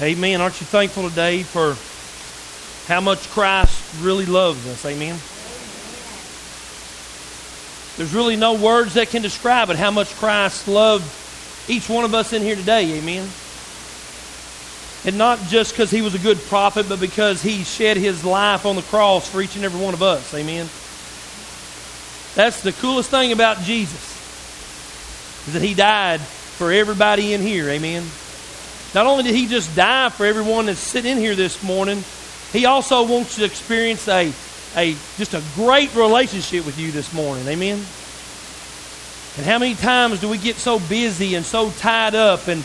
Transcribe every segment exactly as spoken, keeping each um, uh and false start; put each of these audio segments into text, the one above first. Amen. Aren't you thankful today for how much Christ really loves us? Amen. There's really no words that can describe it, how much Christ loved each one of us in here today. Amen. And not just because he was a good prophet, but because he shed his life on the cross for each and every one of us. Amen. That's the coolest thing about Jesus, is that he died for everybody in here. Amen. Not only did he just die for everyone that's sitting in here this morning, he also wants to experience a, a just a great relationship with you this morning. Amen? And how many times do we get so busy and so tied up and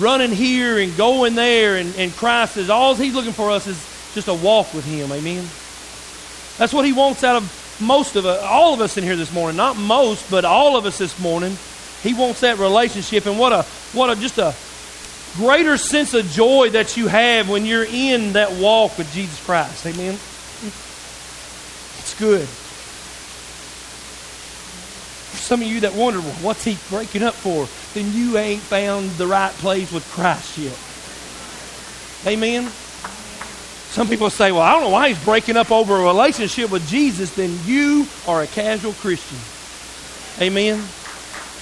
running here and going there, and, and Christ is, all he's looking for us is just a walk with him. Amen? That's what he wants out of most of us, all of us in here this morning. Not most, but all of us this morning. He wants that relationship. And what a, what a, just a, greater sense of joy that you have when you're in that walk with Jesus Christ. Amen? It's good. For some of you that wonder, well, what's he breaking up for? Then you ain't found the right place with Christ yet. Amen? Some people say, well, I don't know why he's breaking up over a relationship with Jesus. Then you are a casual Christian. Amen?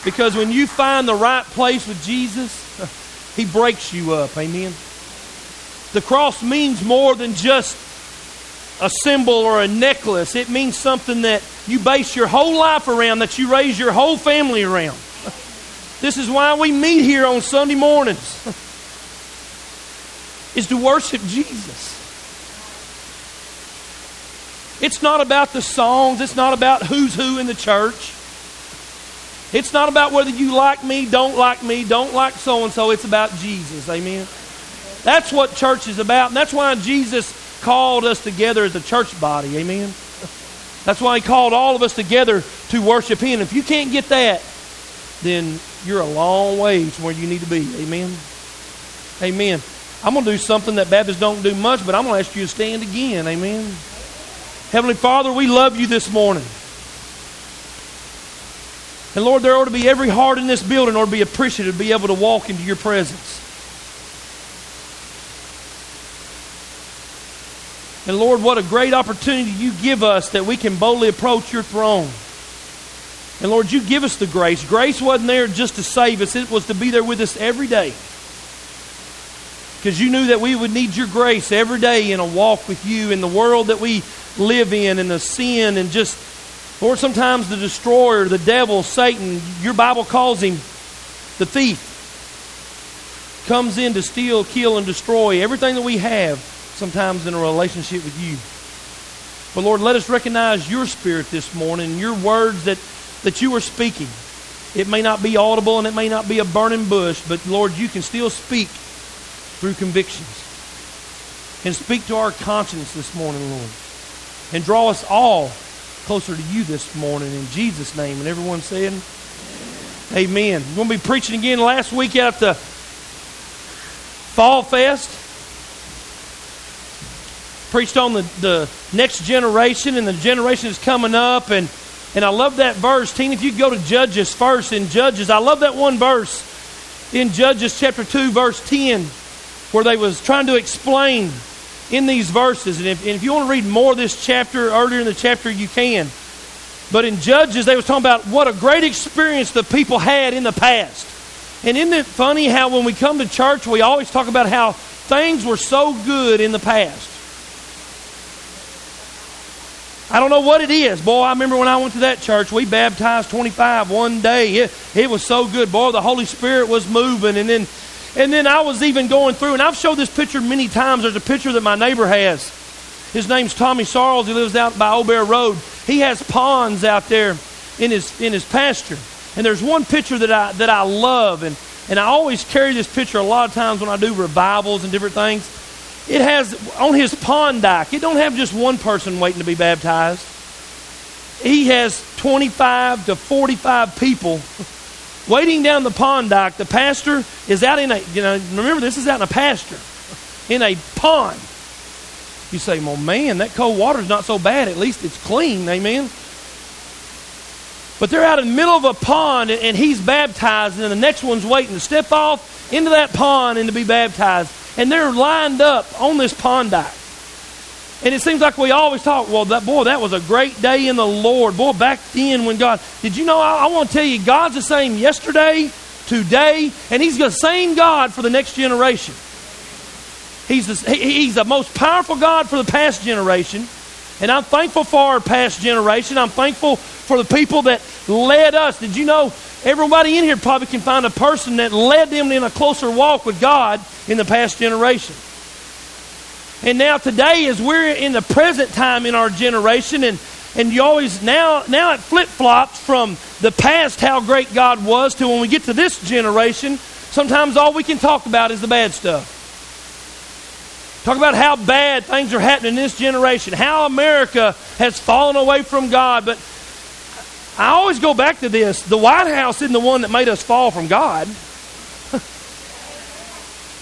Because when you find the right place with Jesus, he breaks you up. Amen. The cross means more than just a symbol or a necklace. It means something that you base your whole life around, that you raise your whole family around. This is why we meet here on Sunday mornings, is to worship Jesus. It's not about the songs. It's not about who's who in the church. It's not about whether you like me, don't like me, don't like so-and-so. It's about Jesus. Amen? That's what church is about. And that's why Jesus called us together as a church body. Amen? That's why he called all of us together to worship him. If you can't get that, then you're a long ways from where you need to be. Amen? Amen. I'm going to do something that Baptists don't do much, but I'm going to ask you to stand again. Amen? Heavenly Father, we love you this morning. And Lord, there ought to be every heart in this building ought to be appreciative to be able to walk into your presence. And Lord, what a great opportunity you give us that we can boldly approach your throne. And Lord, you give us the grace. Grace wasn't there just to save us. It was to be there with us every day. Because you knew that we would need your grace every day in a walk with you, in the world that we live in, and the sin, and just Lord, sometimes the destroyer, the devil, Satan, your Bible calls him the thief, comes in to steal, kill, and destroy everything that we have sometimes in a relationship with you. But Lord, let us recognize your spirit this morning, your words that, that you are speaking. It may not be audible and it may not be a burning bush, but Lord, you can still speak through convictions. And speak to our conscience this morning, Lord. And draw us all closer to you this morning in Jesus' name. And everyone said, amen. We're going to be preaching again last week at the Fall Fest. Preached on the, the next generation and the generation is coming up. And, and I love that verse. Tina, if you go to Judges first, in Judges, I love that one verse in Judges chapter two, verse ten, where they was trying to explain in these verses, and if, and if you want to read more of this chapter, earlier in the chapter, you can. But in Judges, they was talking about what a great experience the people had in the past. And isn't it funny how when we come to church, we always talk about how things were so good in the past. I don't know what it is. Boy, I remember when I went to that church, we baptized twenty-five one day. It, it was so good. Boy, the Holy Spirit was moving, and then And then I was even going through, and I've showed this picture many times. There's a picture that my neighbor has. His name's Tommy Sarles. He lives out by Old Bear Road. He has ponds out there in his in his pasture. And there's one picture that I that I love, and, and I always carry this picture a lot of times when I do revivals and different things. It has, on his pond dock, it don't have just one person waiting to be baptized. He has twenty-five to forty-five people waiting down the pond dock. The pastor is out in a, you know, remember this is out in a pasture, in a pond. You say, well, man, that cold water's not so bad. At least it's clean, amen? But they're out in the middle of a pond, and, and he's baptized, and the next one's waiting to step off into that pond and to be baptized. And they're lined up on this pond dyke. And it seems like we always talk, well, that, boy, that was a great day in the Lord. Boy, back then when God... Did you know, I, I want to tell you, God's the same yesterday, today, and he's the same God for the next generation. He's the, he, he's the most powerful God for the past generation. And I'm thankful for our past generation. I'm thankful for the people that led us. Did you know everybody in here probably can find a person that led them in a closer walk with God in the past generation? And now today, as we're in the present time in our generation, and, and you always, now, now it flip-flops from the past how great God was to when we get to this generation, sometimes all we can talk about is the bad stuff. Talk about how bad things are happening in this generation, how America has fallen away from God. But I always go back to this. The White House isn't the one that made us fall from God.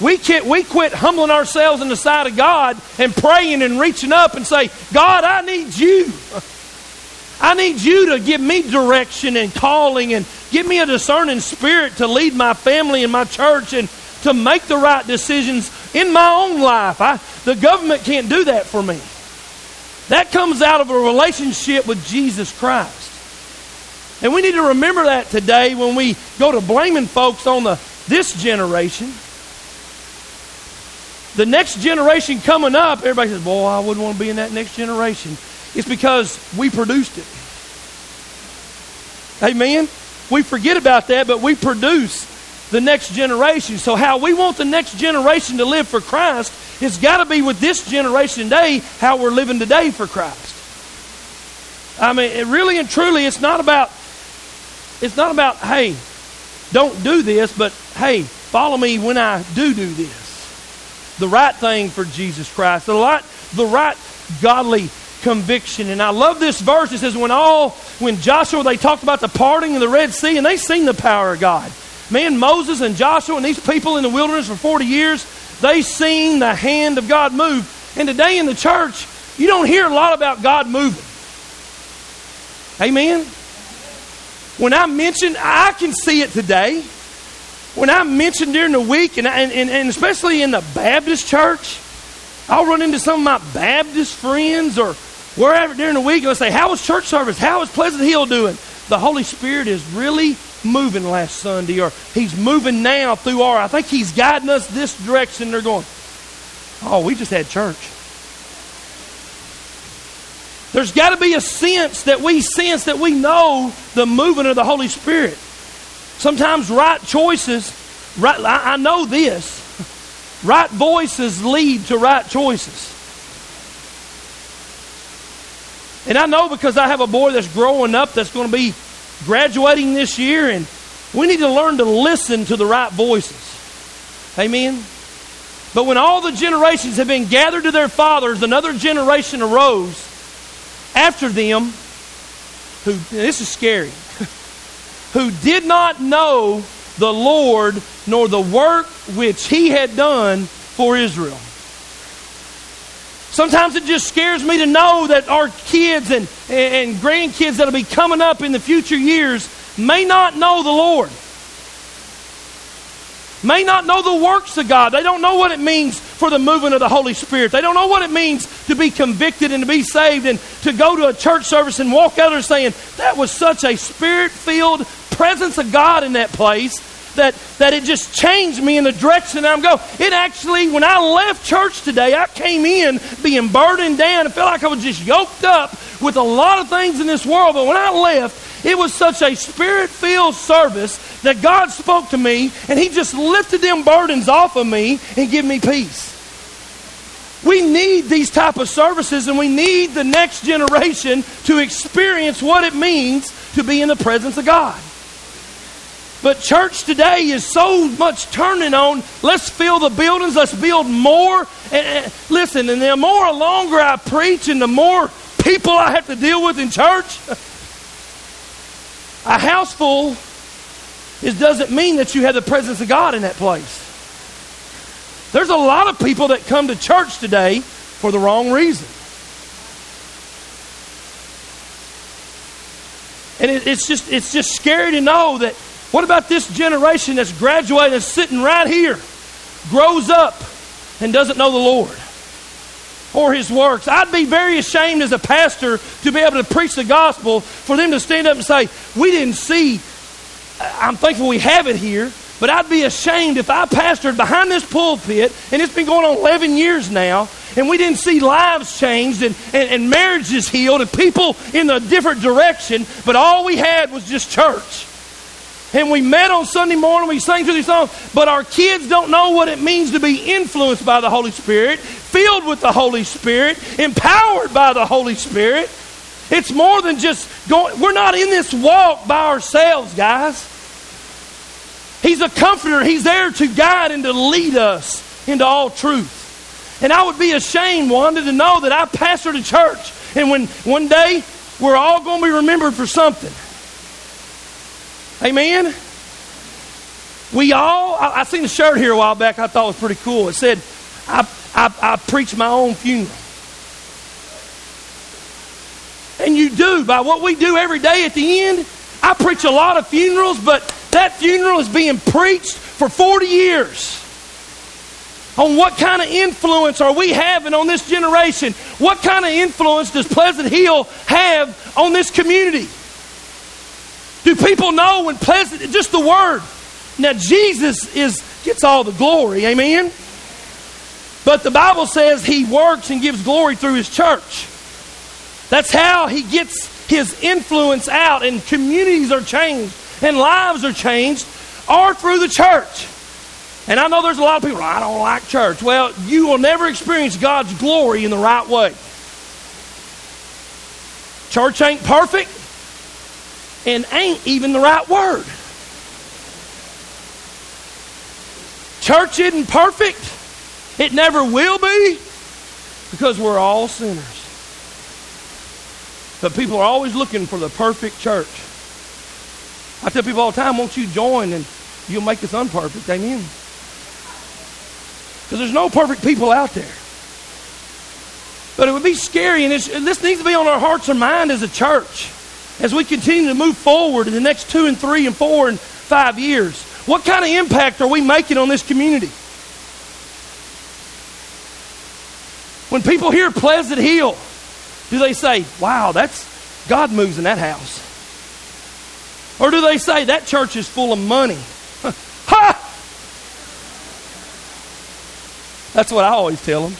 we, quit, we quit humbling ourselves in the sight of God and praying and reaching up and say, God, I need you. I need you to give me direction and calling and give me a discerning spirit to lead my family and my church and to make the right decisions in my own life. I, the government can't do that for me. That comes out of a relationship with Jesus Christ. And we need to remember that today when we go to blaming folks on the, this generation. The next generation coming up, everybody says, boy, I wouldn't want to be in that next generation. It's because we produced it. Amen? We forget about that, but we produce the next generation. So how we want the next generation to live for Christ, it's got to be with this generation today, how we're living today for Christ. I mean, it really and truly, it's not about, it's not about, hey, don't do this, but hey, follow me when I do do this. The right thing for Jesus Christ, the right, the right godly conviction. And I love this verse. It says, when all, when Joshua, they talked about the parting of the Red Sea, and they seen the power of God. Man, Moses and Joshua and these people in the wilderness for forty years, they seen the hand of God move. And today in the church, you don't hear a lot about God moving. Amen? When I mention, I can see it today. When I mention during the week, and, I, and, and especially in the Baptist church, I'll run into some of my Baptist friends or wherever during the week, and I'll say, how was church service? How is Pleasant Hill doing? The Holy Spirit is really moving last Sunday, or he's moving now through our, I think he's guiding us this direction. They're going, oh, we just had church. There's got to be a sense that we sense that we know the movement of the Holy Spirit. Sometimes right choices, right, I, I know this, right voices lead to right choices. And I know because I have a boy that's growing up that's going to be graduating this year, and we need to learn to listen to the right voices. Amen? But when all the generations have been gathered to their fathers, another generation arose after them, who, this is scary, who did not know the Lord nor the work which he had done for Israel. Sometimes it just scares me to know that our kids and, and grandkids that'll be coming up in the future years may not know the Lord. May not know the works of God. They don't know what it means for the movement of the Holy Spirit. They don't know what it means to be convicted and to be saved and to go to a church service and walk out there saying, that was such a spirit-filled presence of God in that place that, that it just changed me in the direction I'm going. It actually, when I left church today, I came in being burdened down and felt like I was just yoked up with a lot of things in this world. But when I left, it was such a spirit-filled service that God spoke to me, and he just lifted them burdens off of me and gave me peace. We need these type of services, and we need the next generation to experience what it means to be in the presence of God. But church today is so much turning on, let's fill the buildings, let's build more. And, and, listen, and the more the longer I preach and the more people I have to deal with in church... A house full is, doesn't mean that you have the presence of God in that place. There's a lot of people that come to church today for the wrong reason. And it, it's just it's just scary to know that, what about this generation that's graduating, that's sitting right here, grows up and doesn't know the Lord or His works? I'd be very ashamed as a pastor to be able to preach the gospel for them to stand up and say, we didn't see. I'm thankful we have it here, but I'd be ashamed if I pastored behind this pulpit, and it's been going on eleven years now, and we didn't see lives changed and, and, and marriages healed and people in a different direction, but all we had was just church. And we met on Sunday morning, we sang through these songs, but our kids don't know what it means to be influenced by the Holy Spirit, filled with the Holy Spirit, empowered by the Holy Spirit. It's more than just going. We're not in this walk by ourselves, guys. He's a comforter. He's there to guide and to lead us into all truth. And I would be ashamed, Wanda, to know that I pastored a church. And when one day, we're all going to be remembered for something. Amen? We all, I, I seen a shirt here a while back I thought was pretty cool. It said, I, I, I preach my own funeral. And you do. By what we do every day at the end, I preach a lot of funerals, but that funeral is being preached for forty years. On what kind of influence are we having on this generation? What kind of influence does Pleasant Hill have on this community? Do people know when Pleasant, just the word. Now Jesus is gets all the glory, amen? But the Bible says He works and gives glory through His church. That's how He gets His influence out, and communities are changed and lives are changed are through the church. And I know there's a lot of people, I don't like church. Well, you will never experience God's glory in the right way. Church ain't perfect and ain't even the right word. Church isn't perfect. It never will be, because we're all sinners. But people are always looking for the perfect church. I tell people all the time, won't you join and you'll make us unperfect, amen? Because there's no perfect people out there. But it would be scary, and it's, this needs to be on our hearts and mind as a church as we continue to move forward in the next two and three and four and five years. What kind of impact are we making on this community? When people hear Pleasant Hill, do they say, wow, that's God moves in that house? Or do they say, that church is full of money? Ha! That's what I always tell them.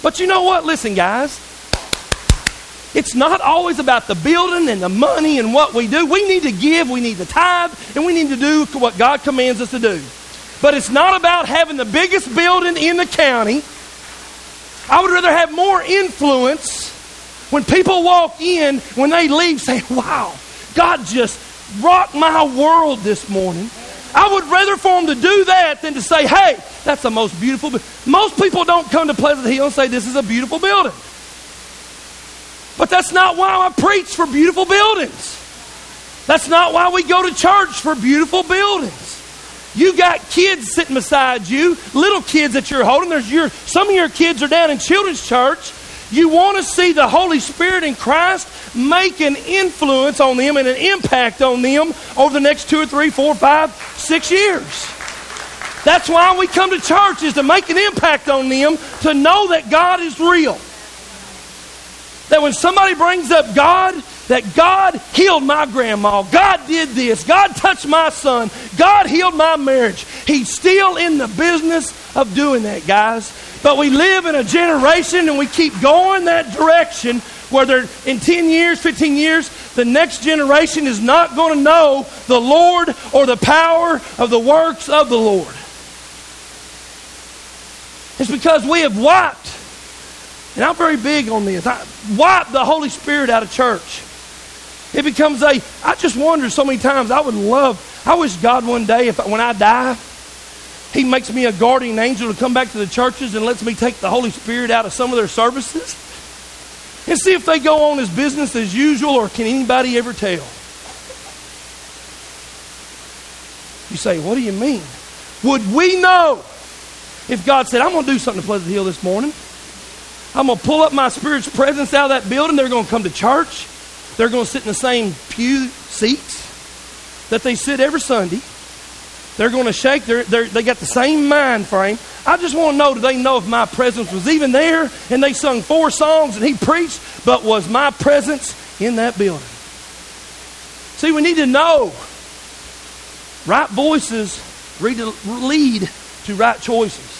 But you know what? Listen, guys. It's not always about the building and the money and what we do. We need to give, we need to tithe, and we need to do what God commands us to do. But it's not about having the biggest building in the county. I would rather have more influence when people walk in, when they leave, say, wow, God just rocked my world this morning. I would rather for them to do that than to say, hey, that's the most beautiful. Bu-. Most people don't come to Pleasant Hill and say, this is a beautiful building. But that's not why I preach for beautiful buildings. That's not why we go to church for beautiful buildings. You got kids sitting beside you, little kids that you're holding. There's your, some of your kids are down in children's church. You want to see the Holy Spirit in Christ make an influence on them and an impact on them over the next two or three, four, five, six years. That's why we come to church, is to make an impact on them, to know that God is real. That when somebody brings up God, that God healed my grandma. God did this. God touched my son. God healed my marriage. He's still in the business of doing that, guys. But we live in a generation and we keep going that direction where in ten years, fifteen years, the next generation is not going to know the Lord or the power of the works of the Lord. It's because we have wiped, and I'm very big on this, I wiped the Holy Spirit out of church. It becomes a, I just wonder so many times, I would love, I wish God one day, if when I die, He makes me a guardian angel to come back to the churches and lets me take the Holy Spirit out of some of their services and see if they go on as business as usual, or can anybody ever tell? You say, what do you mean? Would we know if God said, I'm going to do something to Pleasant Hill this morning. I'm going to pull up my Spirit's presence out of that building. They're going to come to church. They're going to sit in the same pew, seats that they sit every Sunday. They're going to shake. Their, their, they got the same mind frame. I just want to know, do they know if my presence was even there? And they sung four songs and he preached, but was my presence in that building? See, we need to know. Right voices lead to right choices.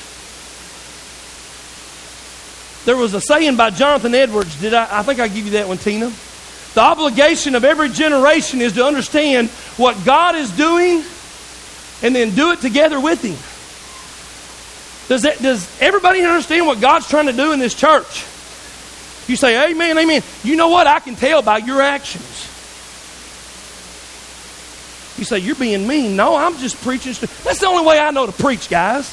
There was a saying by Jonathan Edwards. Did I, I think I give you that one, Tina. The obligation of every generation is to understand what God is doing and then do it together with him. Does that, does everybody understand what God's trying to do in this church? You say, amen, amen. You know what? I can tell by your actions. You say, you're being mean. No, I'm just preaching. That's the only way I know to preach, guys.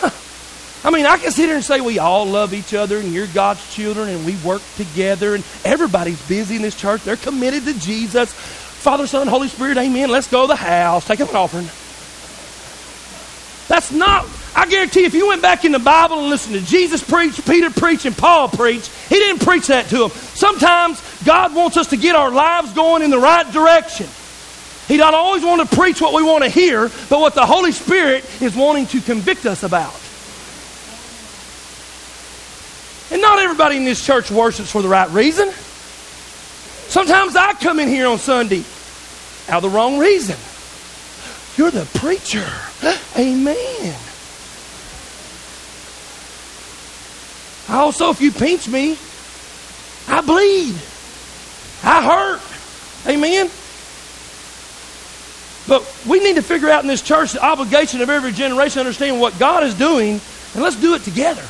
Huh. I mean, I can sit here and say we all love each other and you're God's children and we work together and everybody's busy in this church. They're committed to Jesus. Father, Son, Holy Spirit, amen. Let's go to the house. Take up an offering. That's not, I guarantee if you went back in the Bible and listened to Jesus preach, Peter preach, and Paul preach, he didn't preach that to them. Sometimes God wants us to get our lives going in the right direction. He don't always want to preach what we want to hear, but what the Holy Spirit is wanting to convict us about. And not everybody in this church worships for the right reason. Sometimes I come in here on Sunday out of the wrong reason. You're the preacher. Amen. Also, if you pinch me, I bleed. I hurt. Amen. But we need to figure out in this church the obligation of every generation to understand what God is doing, and let's do it together.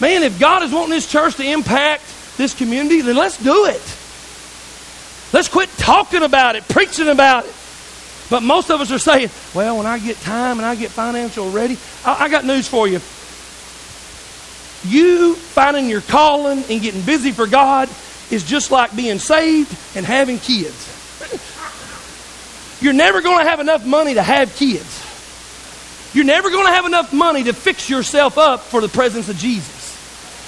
Man, if God is wanting this church to impact this community, then let's do it. Let's quit talking about it, preaching about it. But most of us are saying, well, when I get time and I get financial ready, I, I got news for you. You finding your calling and getting busy for God is just like being saved and having kids. You're never going to have enough money to have kids. You're never going to have enough money to fix yourself up for the presence of Jesus.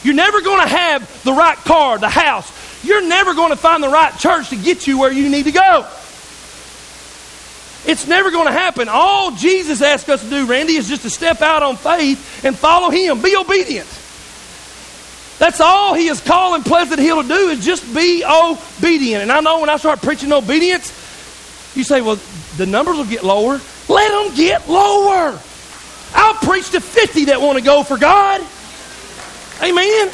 You're never going to have the right car, the house. You're never going to find the right church to get you where you need to go. It's never going to happen. All Jesus asked us to do, Randy, is just to step out on faith and follow him. Be obedient. That's all he is calling Pleasant Hill to do, is just be obedient. And I know when I start preaching obedience, you say, well, the numbers will get lower. Let them get lower. I'll preach to fifty that want to go for God. Amen.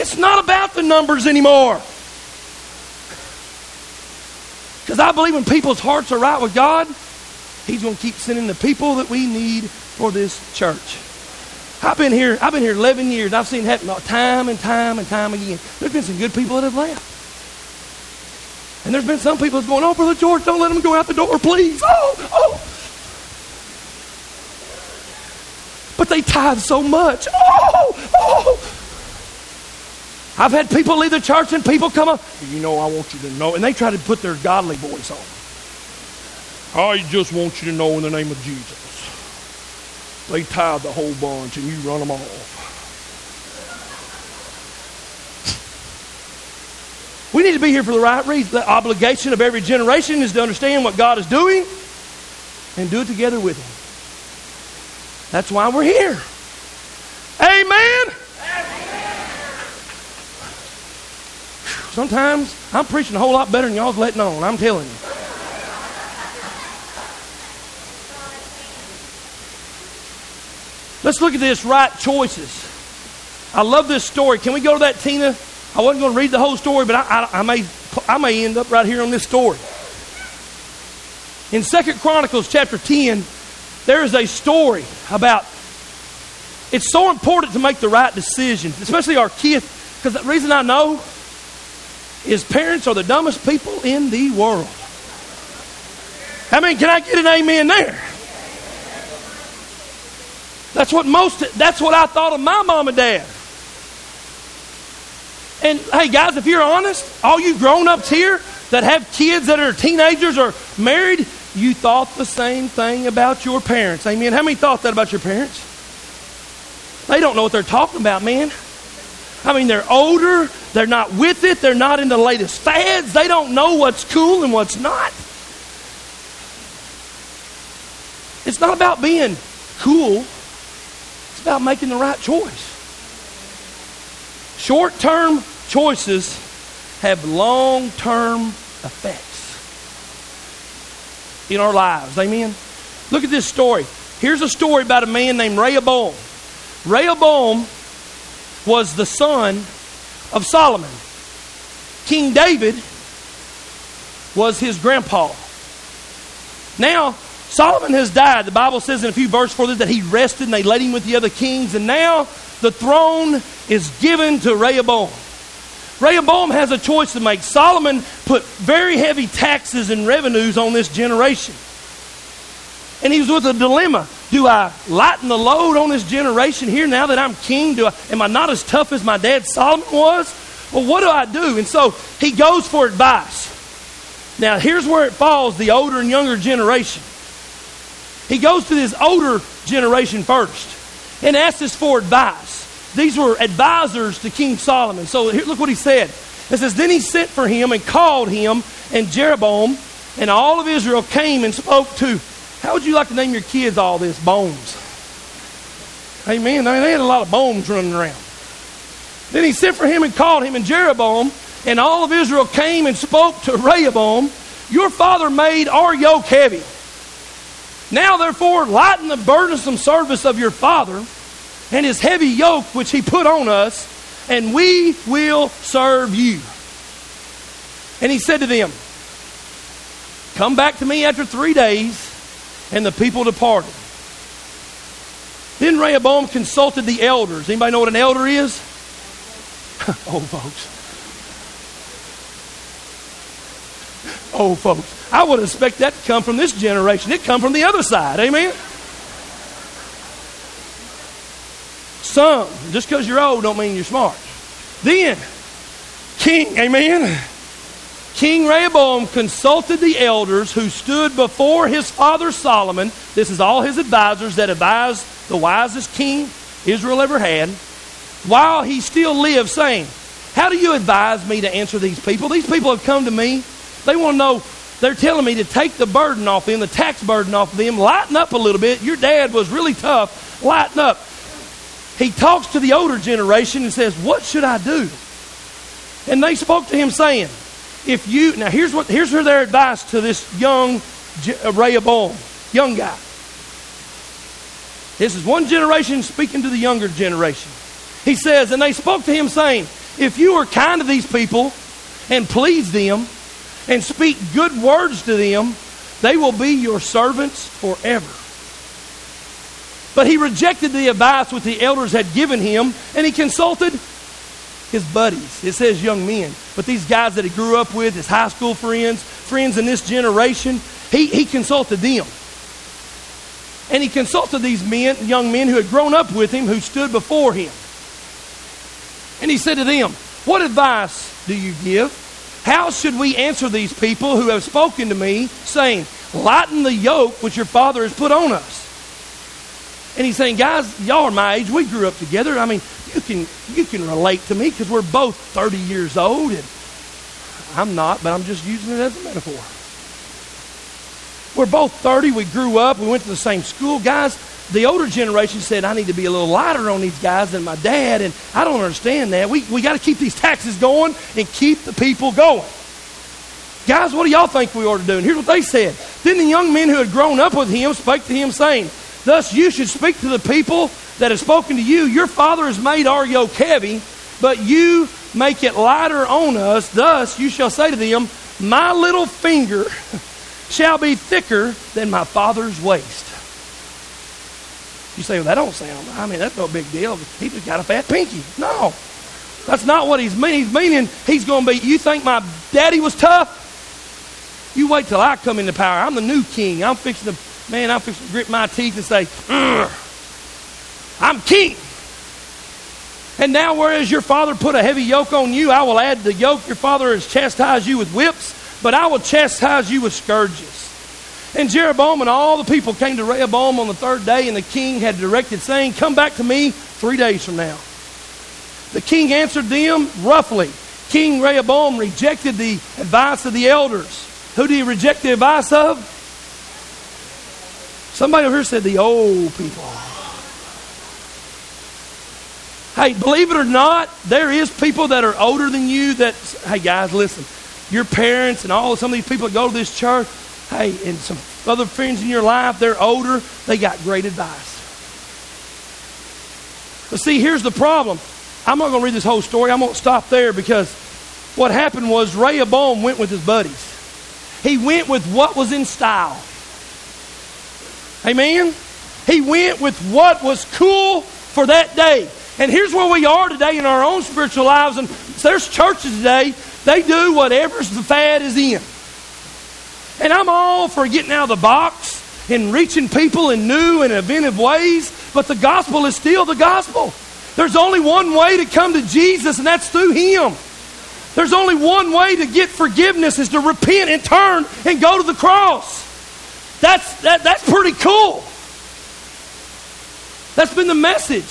It's not about the numbers anymore. Because I believe when people's hearts are right with God, he's going to keep sending the people that we need for this church. I've been here, I've been here eleven years. I've seen it happen time and time and time again. There's been some good people that have left. And there's been some people that's going, oh, Brother George, don't let them go out the door, please. Oh, oh. But they tithe so much. Oh, oh. I've had people leave the church and people come up, you know, I want you to know. And they try to put their godly voice on. I just want you to know in the name of Jesus. They tithe the whole bunch and you run them off. We need to be here for the right reason. The obligation of every generation is to understand what God is doing and do it together with him. That's why we're here. Amen? Amen. Sometimes I'm preaching a whole lot better than y'all's letting on, I'm telling you. Let's look at this, right choices. I love this story. Can we go to that, Tina? I wasn't going to read the whole story, but I, I, I may I may end up right here on this story. In Second Chronicles chapter ten, there is a story about, it's so important to make the right decision, especially our kids, because the reason I know is parents are the dumbest people in the world. I mean, can I get an amen there? That's what most, that's what I thought of my mom and dad. And, hey, guys, if you're honest, all you grown-ups here that have kids that are teenagers or married, you thought the same thing about your parents. Amen. How many thought that about your parents? They don't know what they're talking about, man. I mean, they're older. They're not with it. They're not in the latest fads. They don't know what's cool and what's not. It's not about being cool. It's about making the right choice. Short-term choices have long-term effects in our lives. Amen? Look at this story. Here's a story about a man named Rehoboam. Rehoboam was the son of Solomon. King David was his grandpa. Now, Solomon has died. The Bible says in a few verses for this that he rested and they laid him with the other kings. And now the throne is given to Rehoboam. Rehoboam has a choice to make. Solomon put very heavy taxes and revenues on this generation. And he was with a dilemma. Do I lighten the load on this generation here now that I'm king? Do I, am I not as tough as my dad Solomon was? Well, what do I do? And so he goes for advice. Now, here's where it falls, the older and younger generation. He goes to this older generation first and asks us for advice. These were advisors to King Solomon. So here, look what he said. It says, then he sent for him and called him, and Jeroboam and all of Israel came and spoke to him. How would you like to name your kids all this? Bones. Amen. I mean, they had a lot of bones running around. Then he sent for him and called him, and Jeroboam and all of Israel came and spoke to Rehoboam, your father made our yoke heavy. Now, therefore, lighten the burdensome service of your father and his heavy yoke which he put on us, and we will serve you. And he said to them, come back to me after three days, and the people departed. Then Rehoboam consulted the elders. Anybody know what an elder is? Old folks. Old folks. I would expect that to come from this generation. It come from the other side. Amen? Some, just because you're old don't mean you're smart. Then, King, amen? King Rehoboam consulted the elders who stood before his father Solomon. This is all his advisors that advised the wisest king Israel ever had. While he still lived, saying, how do you advise me to answer these people? These people have come to me. They want to know, they're telling me to take the burden off them, the tax burden off of them, lighten up a little bit. Your dad was really tough. Lighten up. He talks to the older generation and says, what should I do? And they spoke to him saying, If you now here's what here's their advice to this young Rehoboam, young guy. This is one generation speaking to the younger generation. He says, and they spoke to him saying, if you are kind to these people and please them and speak good words to them, they will be your servants forever. But he rejected the advice which the elders had given him, and he consulted his buddies. It says young men, but these guys that he grew up with, his high school friends, friends in this generation, he, he consulted them. And he consulted these men, young men who had grown up with him, who stood before him. And he said to them, what advice do you give? How should we answer these people who have spoken to me, saying, lighten the yoke which your father has put on us? And he's saying, guys, y'all are my age. We grew up together. I mean, You can you can relate to me because we're both thirty years old, and I'm not, but I'm just using it as a metaphor. We're both thirty. We grew up. We went to the same school. Guys, the older generation said, I need to be a little lighter on these guys than my dad, and I don't understand that. We we got to keep these taxes going and keep the people going. Guys, what do y'all think we ought to do? And here's what they said. Then the young men who had grown up with him spoke to him, saying, thus you should speak to the people that have spoken to you. Your father has made our yoke heavy, but you make it lighter on us. Thus you shall say to them, my little finger shall be thicker than my father's waist. You say, well, that don't sound, I mean, that's no big deal. He just got a fat pinky. No, that's not what he's meaning. He's meaning he's going to be, you think my daddy was tough? You wait till I come into power. I'm the new king. I'm fixing to Man, I'm fixing to grit my teeth and say, I'm king. And now whereas your father put a heavy yoke on you, I will add the yoke. Your father has chastised you with whips, but I will chastise you with scourges. And Jeroboam and all the people came to Rehoboam on the third day, and the king had directed, saying, come back to me three days from now. The king answered them roughly. King Rehoboam rejected the advice of the elders. Who did he reject the advice of? Somebody over here said the old people. Hey, believe it or not, there is people that are older than you that, hey guys, listen, your parents and all some of these people that go to this church, hey, and some other friends in your life, they're older, they got great advice. But see, here's the problem. I'm not going to read this whole story. I'm going to stop there because what happened was Rehoboam went with his buddies. He went with what was in style. Amen? He went with what was cool for that day. And here's where we are today in our own spiritual lives. And there's churches today, they do whatever's the fad is in. And I'm all for getting out of the box and reaching people in new and inventive ways, but the gospel is still the gospel. There's only one way to come to Jesus, and that's through Him. There's only one way to get forgiveness is to repent and turn and go to the cross. That's that, that's pretty cool. That's been the message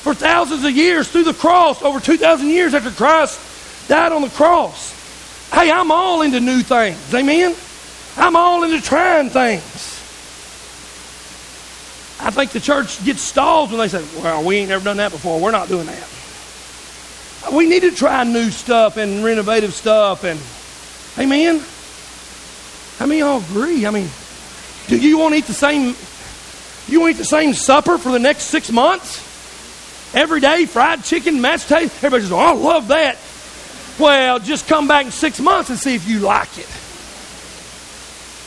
for thousands of years through the cross, over two thousand years after Christ died on the cross. Hey, I'm all into new things, amen? I'm all into trying things. I think the church gets stalled when they say, well, we ain't never done that before. We're not doing that. We need to try new stuff and innovative stuff. And amen? How many of y'all agree? I mean, do you want to eat the same you want to eat the same supper for the next six months? Every day, fried chicken, mashed potatoes. Everybody's just, oh, I love that. Well, just come back in six months and see if you like it.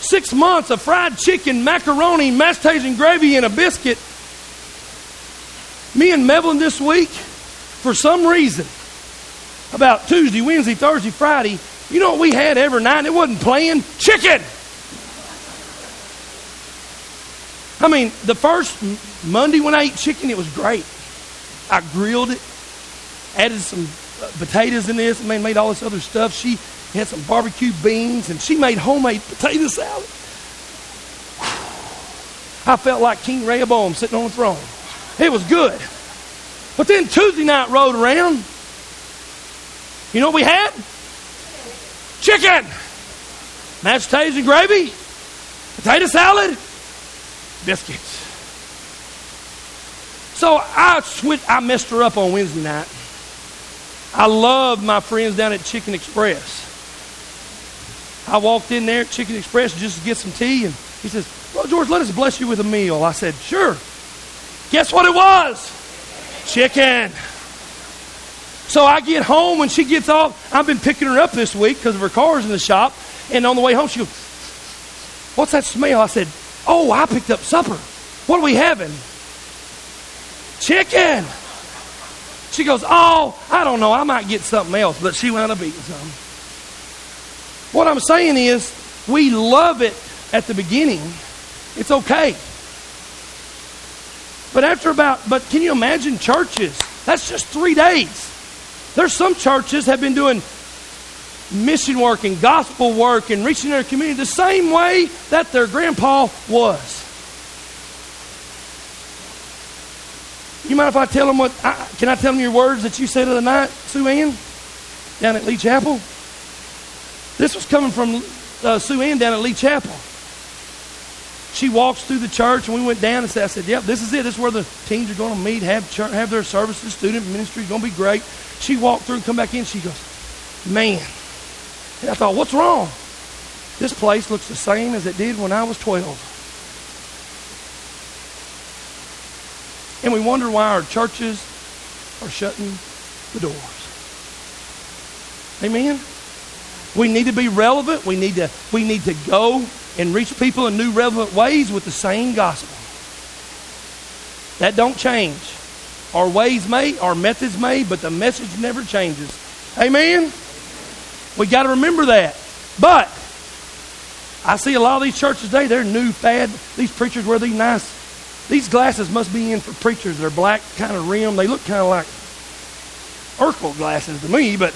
Six months of fried chicken, macaroni, mashed potatoes and gravy, and a biscuit. Me and Mevelyn this week, for some reason, about Tuesday, Wednesday, Thursday, Friday, you know what we had every night? It wasn't planned. Chicken! I mean, the first Monday when I ate chicken, it was great. I grilled it, added some potatoes in this, and made all this other stuff. She had some barbecue beans, and she made homemade potato salad. I felt like King Rehoboam sitting on the throne. It was good. But then Tuesday night rolled around. You know what we had? Chicken. Mashed potatoes and gravy. Potato salad. Biscuits. So I switched, I messed her up on Wednesday night. I love my friends down at Chicken Express. I walked in there at Chicken Express just to get some tea, and he says, well, George, let us bless you with a meal. I said, sure. Guess what it was? Chicken. So I get home. When she gets off, I've been picking her up this week because of her car's in the shop, and on the way home, she goes, what's that smell? I said, oh, I picked up supper. What are we having? Chicken. She goes, oh, I don't know, I might get something else. But she wound up eating something. What I'm saying is, we love it at the beginning. It's okay. But after about, but can you imagine churches? That's just three days. There's some churches have been doing mission work and gospel work and reaching their community the same way that their grandpa was. You mind if I tell them what, I, can I tell them your words that you said the other night, Sue Ann, down at Lee Chapel? This was coming from uh, Sue Ann down at Lee Chapel. She walks through the church, and we went down and said, I said, yep, this is it. This is where the teens are going to meet, have church, have their services, student ministry is going to be great. She walked through and come back in, she goes, man. And I thought, what's wrong? This place looks the same as it did when I was twelve. And we wonder why our churches are shutting the doors. Amen? We need to be relevant. We need to, we need to go and reach people in new relevant ways with the same gospel. That don't change. Our ways may, our methods may, but the message never changes. Amen? We got to remember that. But I see a lot of these churches today, they're new fad. These preachers wear these nice... These glasses must be in for preachers. They're black, kind of rimmed. They look kind of like Urkel glasses to me, but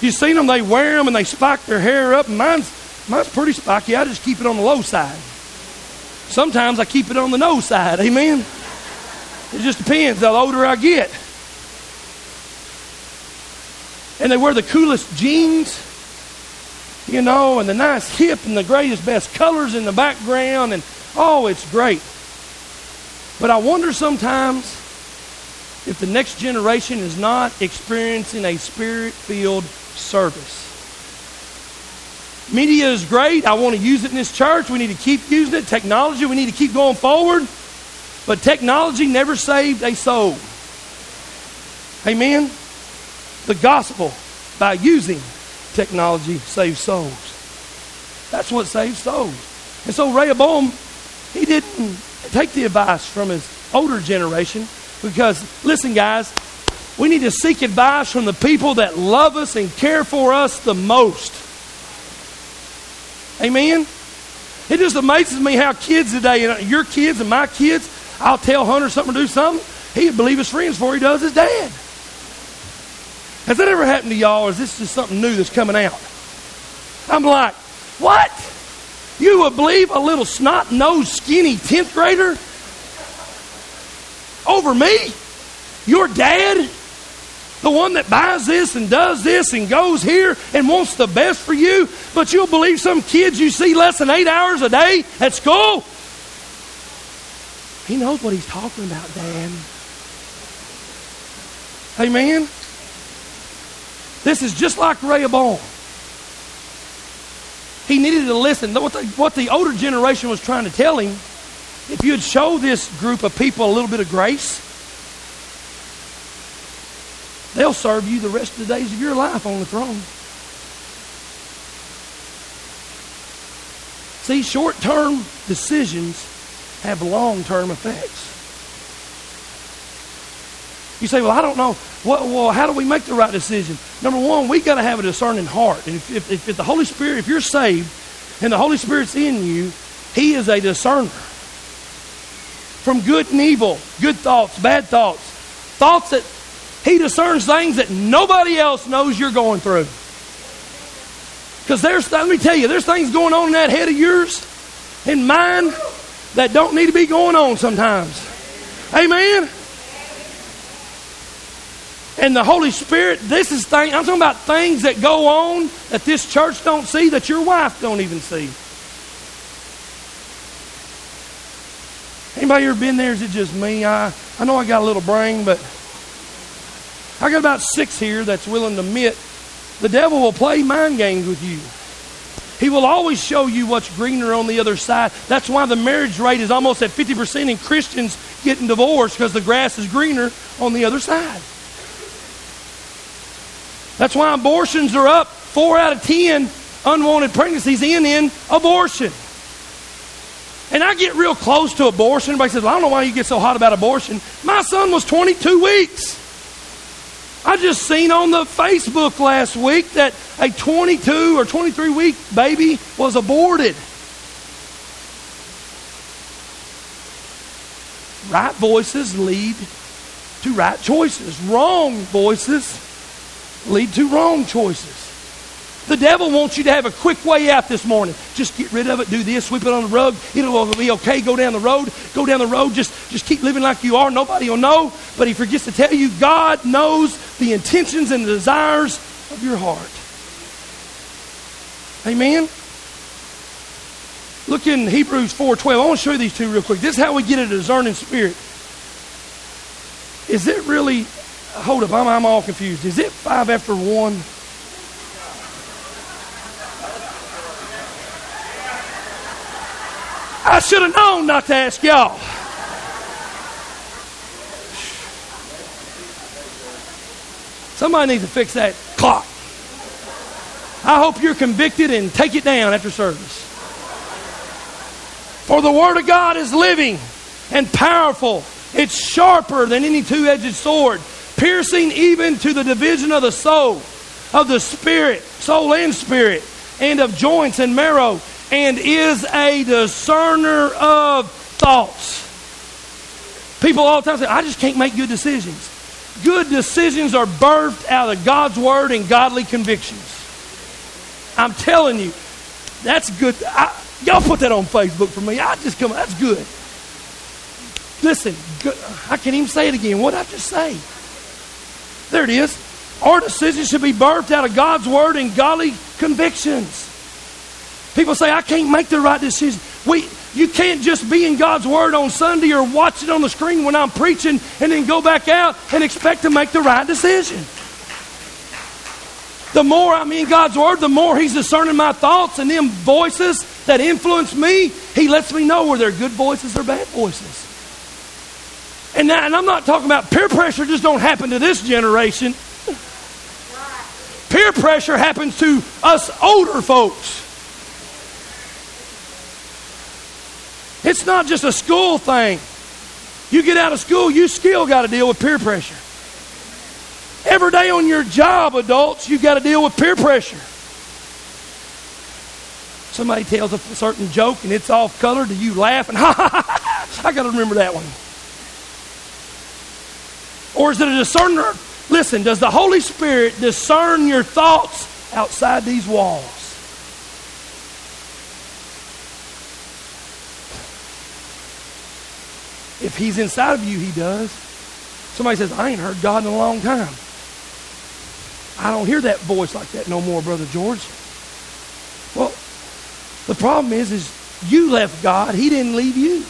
you've seen them. They wear them, and they spike their hair up. And mine's, mine's pretty spiky. I just keep it on the low side. Sometimes I keep it on the nose side. Amen? It just depends. The older I get. and they wear the coolest jeans, you know, and the nice hip and the greatest, best colors in the background, and oh, it's great. But I wonder sometimes if the next generation is not experiencing a spirit-filled service. Media is great. I want to use it in this church. We need to keep using it. Technology, we need to keep going forward. But technology never saved a soul. Amen? The gospel, by using technology, saves souls. That's what saves souls. And so Rehoboam, he didn't take the advice from his older generation because, listen, guys, we need to seek advice from the people that love us and care for us the most. Amen? It just amazes me how kids today, and your kids and my kids, I'll tell Hunter something to do something, he'd believe his friends before he does his dad. Has that ever happened to y'all, or is this just something new that's coming out? I'm like, what? You would believe a little snot-nosed, skinny tenth grader over me? Your dad? The one that buys this and does this and goes here and wants the best for you, but you'll believe some kids you see less than eight hours a day at school? He knows what he's talking about, Dad. Amen? This is just like Rehoboam. He needed to listen. What the, what the older generation was trying to tell him, if you would show this group of people a little bit of grace, they'll serve you the rest of the days of your life on the throne. See, short-term decisions have long-term effects. You say, well, I don't know. Well, well, how do we make the right decision? Number one, we've got to have a discerning heart. And if, if, if the Holy Spirit, if you're saved and the Holy Spirit's in you, He is a discerner. From good and evil, good thoughts, bad thoughts, thoughts that He discerns things that nobody else knows you're going through. Because there's, let me tell you, there's things going on in that head of yours and mine that don't need to be going on sometimes. Amen? And the Holy Spirit, this is thing, I'm talking about things that go on that this church don't see, that your wife don't even see. Anybody ever been there? Is it just me? I, I know I got a little brain, but I got about six here that's willing to admit the devil will play mind games with you. He will always show you what's greener on the other side. That's why the marriage rate is almost at fifty percent in Christians getting divorced, because the grass is greener on the other side. That's why abortions are up. Four out of ten unwanted pregnancies end in abortion. And I get real close to abortion. Everybody says, well, I don't know why you get so hot about abortion. My son was twenty-two weeks. I just seen on the Facebook last week that a twenty-two or twenty-three week baby was aborted. Right voices lead to right choices. Wrong voices lead to wrong choices. The devil wants you to have a quick way out this morning. Just get rid of it, do this, sweep it on the rug. It'll be okay, go down the road, go down the road. Just, just keep living like you are. Nobody will know. But he forgets to tell you, God knows the intentions and the desires of your heart. Amen? Look in Hebrews four twelve. I want to show you these two real quick. This is how we get a discerning spirit. Is it really, hold up, I'm, I'm all confused. Is it five after one? I should have known not to ask y'all. Somebody needs to fix that clock. I hope you're convicted and take it down after service. For the Word of God is living and powerful. It's sharper than any two-edged sword, piercing even to the division of the soul, of the spirit, soul and spirit, and of joints and marrow, and is a discerner of thoughts. People all the time say, I just can't make good decisions. Good decisions are birthed out of God's Word and godly convictions. I'm telling you, that's good. I, y'all put that on Facebook for me. I just come, that's good. Listen, good, I can't even say it again. What did I just say? There it is. Our decisions should be birthed out of God's word and godly convictions. People say, I can't make the right decision. We, you can't just be in God's word on Sunday or watch it on the screen when I'm preaching and then go back out and expect to make the right decision. The more I'm in God's word, the more he's discerning my thoughts and them voices that influence me. He lets me know where they're good voices or bad voices. And, that, and I'm not talking about peer pressure just don't happen to this generation. Peer pressure happens to us older folks. It's not just a school thing. You get out of school, you still got to deal with peer pressure. Every day on your job, adults, you got to deal with peer pressure. Somebody tells a certain joke and it's off color, do you laugh and ha ha ha? I got to remember that one. Or is it a discerner? Listen, does the Holy Spirit discern your thoughts outside these walls? If he's inside of you, he does. Somebody says, I ain't heard God in a long time. I don't hear that voice like that no more, Brother George. Well, the problem is, is you left God. He didn't leave you.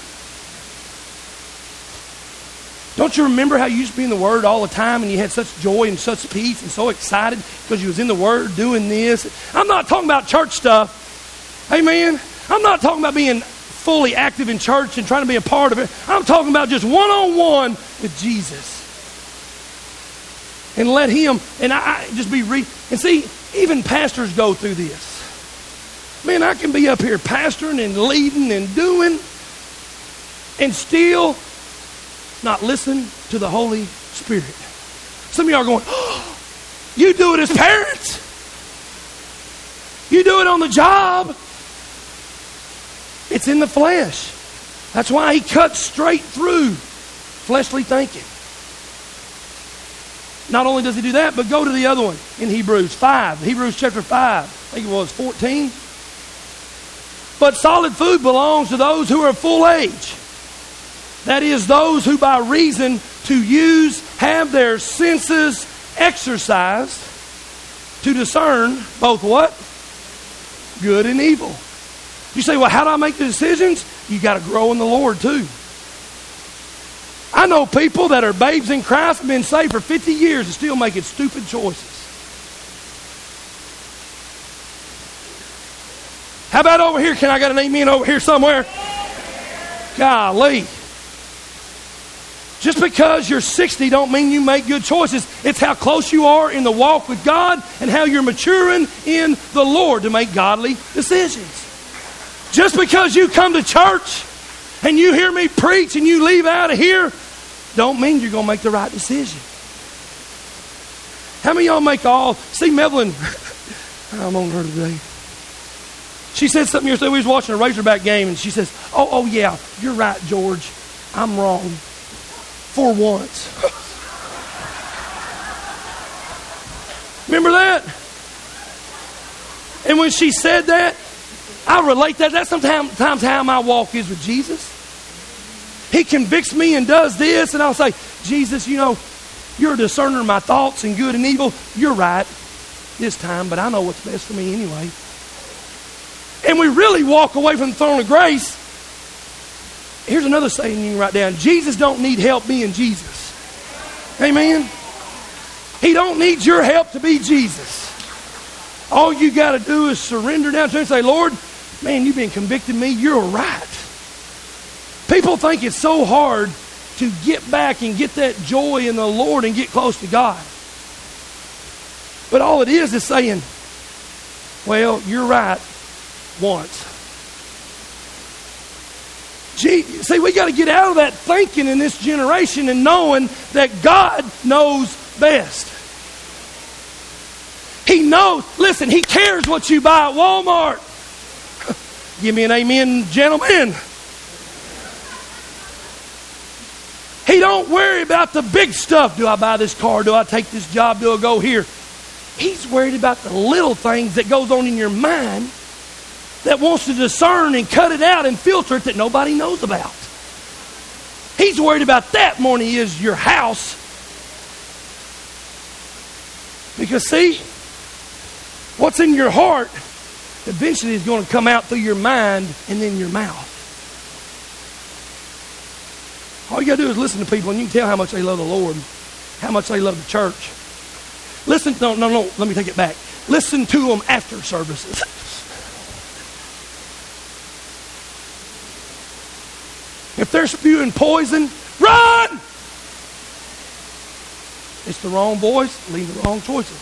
Don't you remember how you used to be in the Word all the time and you had such joy and such peace and so excited because you was in the Word doing this? I'm not talking about church stuff. Amen. I'm not talking about being fully active in church and trying to be a part of it. I'm talking about just one-on-one with Jesus. And let him, and I, I just be, re, and see, even pastors go through this. Man, I can be up here pastoring and leading and doing and still not listen to the Holy Spirit. Some of y'all are going, oh, you do it as parents. You do it on the job. It's in the flesh. That's why he cuts straight through fleshly thinking. Not only does he do that, but go to the other one in Hebrews five. Hebrews chapter five, I think it was fourteen. But solid food belongs to those who are of full age. That is, those who by reason to use have their senses exercised to discern both what? Good and evil. You say, well, how do I make the decisions? You got to grow in the Lord too. I know people that are babes in Christ and been saved for fifty years and still making stupid choices. How about over here? Can I get an amen over here somewhere? Golly. Just because you're sixty don't mean you make good choices. It's how close you are in the walk with God and how you're maturing in the Lord to make godly decisions. Just because you come to church and you hear me preach and you leave out of here don't mean you're going to make the right decision. How many of y'all make all... See, Evelyn, I'm on her today. She said something yesterday. We was watching a Razorback game and she says, oh, oh yeah, you're right, George. I'm wrong. For once. Remember that? And when she said that, I relate that. That's sometimes how my walk is with Jesus. He convicts me and does this, and I'll say, Jesus, you know, you're a discerner of my thoughts and good and evil. You're right this time, but I know what's best for me anyway. And we really walk away from the throne of grace. Here's another saying you can write down. Jesus don't need help being Jesus. Amen? He don't need your help to be Jesus. All you got to do is surrender down to him and say, Lord, man, you've been convicting me. You're right. People think it's so hard to get back and get that joy in the Lord and get close to God. But all it is is saying, well, you're right once. Gee, see, we got to get out of that thinking in this generation and knowing that God knows best. He knows. Listen, he cares what you buy at Walmart. Give me an amen, gentlemen. He don't worry about the big stuff. Do I buy this car? Do I take this job? Do I go here? He's worried about the little things that goes on in your mind that wants to discern and cut it out and filter it that nobody knows about. He's worried about that more than he is your house. Because see, what's in your heart eventually is going to come out through your mind and then your mouth. All you got to do is listen to people, and you can tell how much they love the Lord, how much they love the church. Listen, no, no, no, let me take it back. Listen to them after services. If they're spewing poison, run! It's the wrong voice, lead the wrong choices.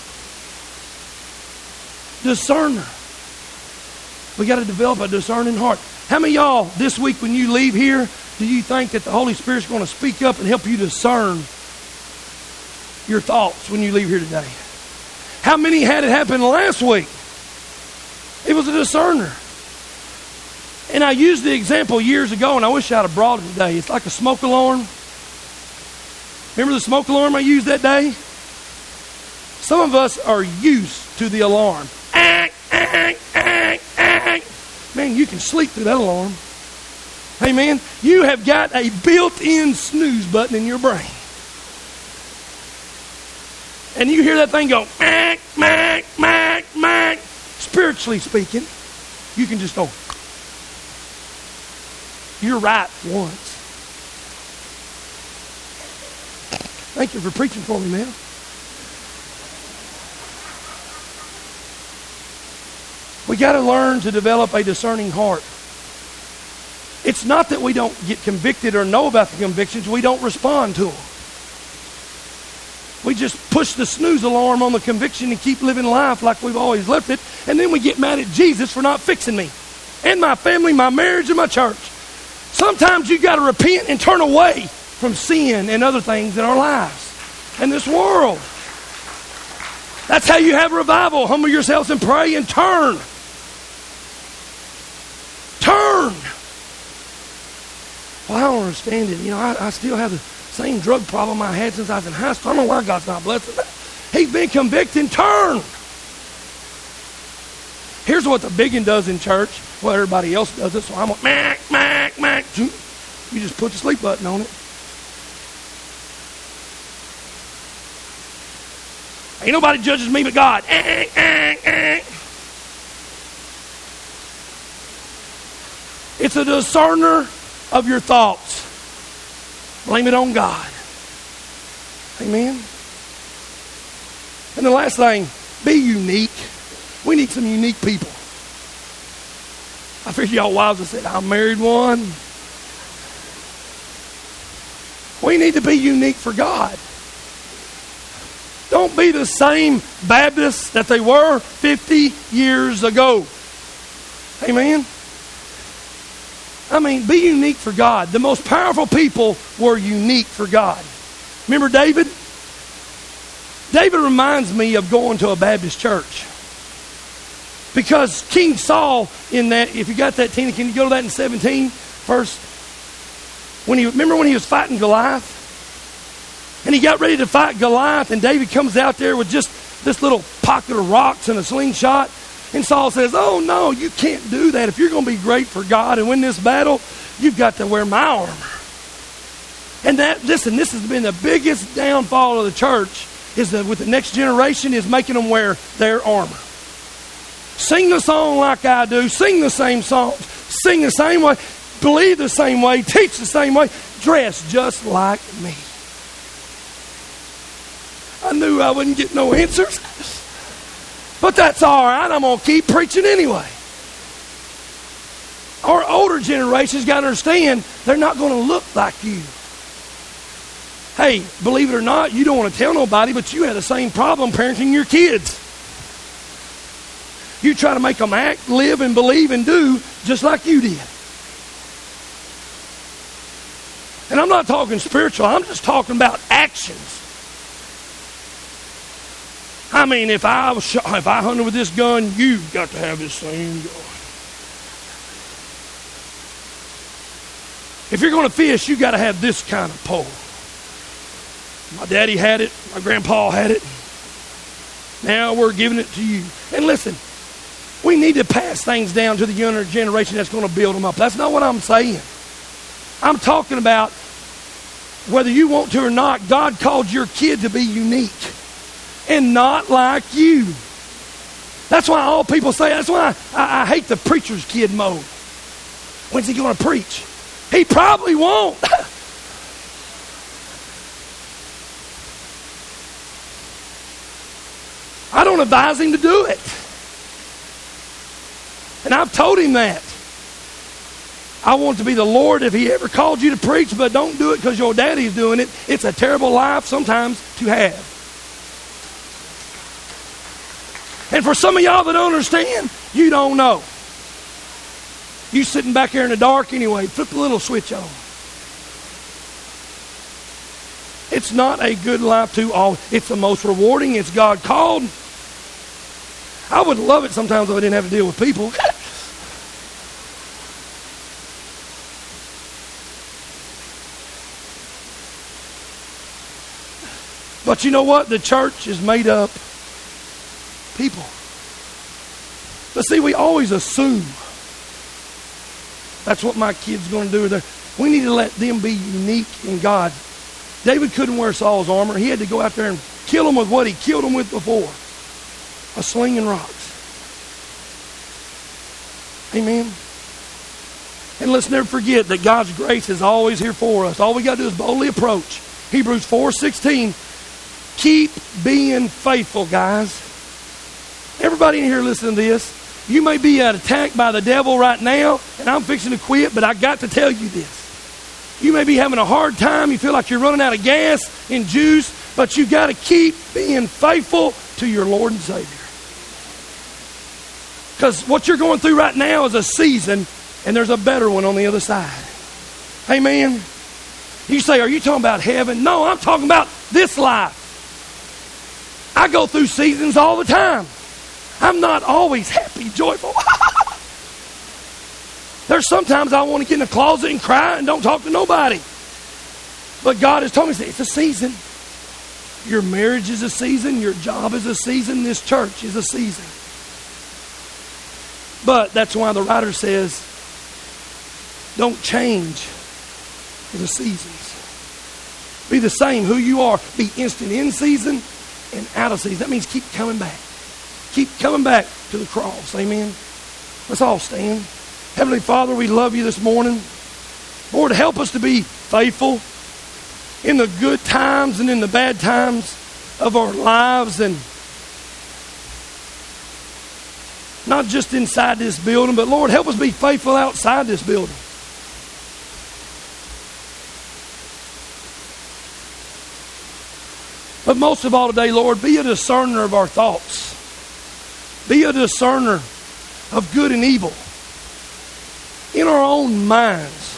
Discerner. We got to develop a discerning heart. How many of y'all this week when you leave here, do you think that the Holy Spirit's going to speak up and help you discern your thoughts when you leave here today? How many had it happen last week? It was a discerner. And I used the example years ago, and I wish I'd have brought it today. It's like a smoke alarm. Remember the smoke alarm I used that day? Some of us are used to the alarm. Man, you can sleep through that alarm. Amen. You have got a built-in snooze button in your brain. And you hear that thing go, mack, mack, mack, mack. Spiritually speaking, you can just go, you're right once. Thank you for preaching for me, man. We got to learn to develop a discerning heart. It's not that we don't get convicted or know about the convictions. We don't respond to them. We just push the snooze alarm on the conviction and keep living life like we've always lived it. And then we get mad at Jesus for not fixing me and my family, my marriage, and my church. Sometimes you got to repent and turn away from sin and other things in our lives and this world. That's how you have revival. Humble yourselves and pray and turn. Turn. Well, I don't understand it. You know, I, I still have the same drug problem I had since I was in high school. I don't know why God's not blessing. He's been convicted. Turn. Here's what the biggin does in church. Well, everybody else does it, so I'm like, mack, mack, mack. You just put the sleep button on it. Ain't nobody judges me but God. Eh, eh, eh. It's a discerner of your thoughts. Blame it on God. Amen. And the last thing, be unique. We need some unique people. I figured y'all wives have said, I married one. We need to be unique for God. Don't be the same Baptists that they were fifty years ago. Amen. I mean, be unique for God. The most powerful people were unique for God. Remember David? David reminds me of going to a Baptist church. Because King Saul, in that, if you got that, Tina, can you go to that in seventeen? First, when he, remember when he was fighting Goliath? And he got ready to fight Goliath, and David comes out there with just this little pocket of rocks and a slingshot. And Saul says, oh, no, you can't do that. If you're going to be great for God and win this battle, you've got to wear my armor. And that, listen, this has been the biggest downfall of the church is that with the next generation is making them wear their armor. Sing the song like I do. Sing the same song. Sing the same way. Believe the same way. Teach the same way. Dress just like me. I knew I wouldn't get no answers. But that's all right. I'm going to keep preaching anyway. Our older generation's got to understand they're not going to look like you. Hey, believe it or not, you don't want to tell nobody, but you had the same problem parenting your kids. You try to make them act, live, and believe and do just like you did. And I'm not talking spiritual. I'm just talking about actions. I mean, if I was shot, if I hunted with this gun, you've got to have this same gun. If you're going to fish, you got to have this kind of pole. My daddy had it. My grandpa had it. Now we're giving it to you. And listen, we need to pass things down to the younger generation that's going to build them up. That's not what I'm saying. I'm talking about whether you want to or not, God called your kid to be unique. and not like you. That's why all people say, that's why I, I hate the preacher's kid mode. When's he going to preach? He probably won't. I don't advise him to do it. And I've told him that. I want to be the Lord if he ever called you to preach, but don't do it because your daddy's doing it. It's a terrible life sometimes to have. And for some of y'all that don't understand, you don't know. You sitting back here in the dark anyway, flip the little switch on. It's not a good life to all. It's the most rewarding. It's God called. I would love it sometimes if I didn't have to deal with people. But you know what? The church is made up people. But see, we always assume that's what my kid's going to do. There, we need to let them be unique in God. David couldn't wear Saul's armor. He had to go out there and kill him with what he killed him with before. A sling and rocks. Amen. And let's never forget that God's grace is always here for us. All we got to do is boldly approach. Hebrews four sixteen. Keep being faithful, guys. Everybody in here listening to this, you may be attacked by the devil right now, and I'm fixing to quit, but I got to tell you this. You may be having a hard time. You feel like you're running out of gas and juice, but you got to keep being faithful to your Lord and Savior. Because what you're going through right now is a season, and there's a better one on the other side. Amen. You say, are you talking about heaven? No, I'm talking about this life. I go through seasons all the time. I'm not always happy, joyful. There's sometimes I want to get in the closet and cry and don't talk to nobody. But God has told me, it's a season. Your marriage is a season. Your job is a season. This church is a season. But that's why the writer says, don't change for the seasons. Be the same who you are. Be instant in season and out of season. That means keep coming back. Keep coming back to the cross. Amen. Let's all stand. Heavenly Father, we love you this morning. Lord, help us to be faithful in the good times and in the bad times of our lives, and not just inside this building, but Lord, help us be faithful outside this building. But most of all today, Lord, be a discerner of our thoughts. Be a discerner of good and evil in our own minds.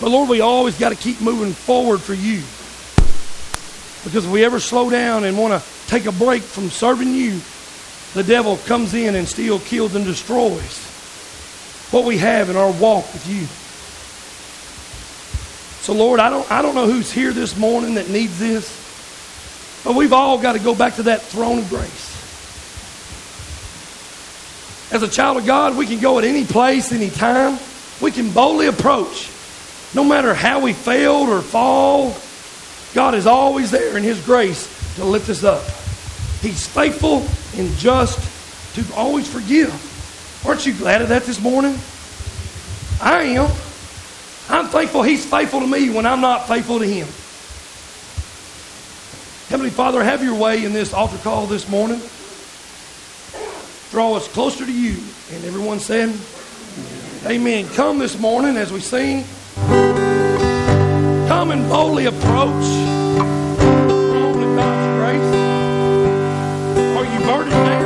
But Lord, we always got to keep moving forward for you. Because if we ever slow down and want to take a break from serving you, the devil comes in and steals, kills, and destroys what we have in our walk with you. So Lord, I don't, I don't know who's here this morning that needs this, but we've all got to go back to that throne of grace. As a child of God, we can go at any place, any time. We can boldly approach. No matter how we failed or fall, God is always there in his grace to lift us up. He's faithful and just to always forgive. Aren't you glad of that this morning? I am. I'm thankful he's faithful to me when I'm not faithful to him. Heavenly Father, have your way in this altar call this morning. Draw us closer to you. And everyone said, amen. Come this morning as we sing. Come and boldly approach the throne of God's grace. Are you burdened now?